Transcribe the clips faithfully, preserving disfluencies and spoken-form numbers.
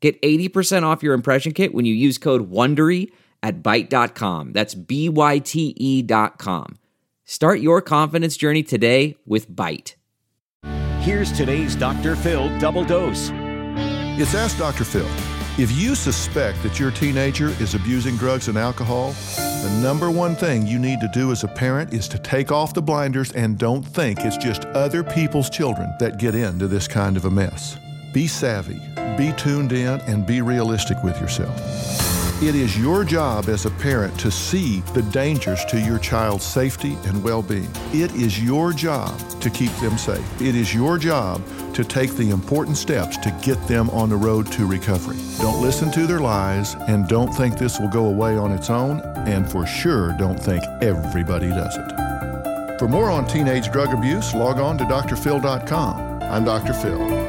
Get eighty percent off your impression kit when you use code WONDERY at byte dot com. That's B Y T E dot com. Start your confidence journey today with Byte. Here's today's Doctor Phil Double Dose. It's Ask Doctor Phil. If you suspect that your teenager is abusing drugs and alcohol, the number one thing you need to do as a parent is to take off the blinders and don't think it's just other people's children that get into this kind of a mess. Be savvy, be tuned in, and be realistic with yourself. It is your job as a parent to see the dangers to your child's safety and well-being. It is your job to keep them safe. It is your job to take the important steps to get them on the road to recovery. Don't listen to their lies, and don't think this will go away on its own, and for sure don't think everybody does it. For more on teenage drug abuse, log on to D R Phil dot com. I'm Doctor Phil.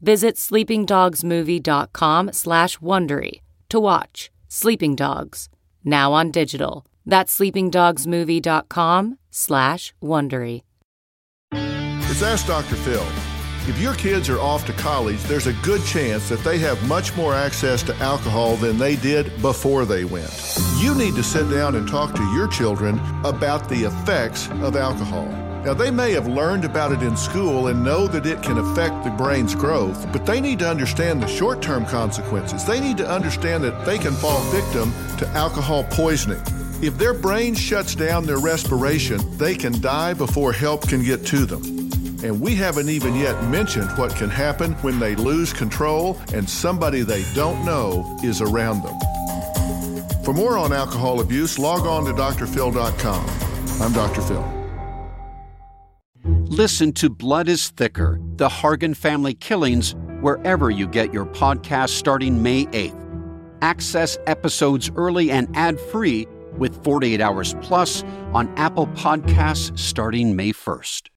Visit Sleeping Dogs Movie dot com slash Wondery to watch Sleeping Dogs, now on digital. That's Sleeping Dogs Movie dot com slash Wondery. It's Ask Doctor Phil. If your kids are off to college, there's a good chance that they have much more access to alcohol than they did before they went. You need to sit down and talk to your children about the effects of alcohol. Now, they may have learned about it in school and know that it can affect the brain's growth, but they need to understand the short-term consequences. They need to understand that they can fall victim to alcohol poisoning. If their brain shuts down their respiration, they can die before help can get to them. And we haven't even yet mentioned what can happen when they lose control and somebody they don't know is around them. For more on alcohol abuse, log on to D R Phil dot com. I'm Doctor Phil. Listen to Blood is Thicker, the Hargan family killings, wherever you get your podcast starting May eighth. Access episodes early and ad-free with forty-eight Hours Plus on Apple Podcasts starting May first.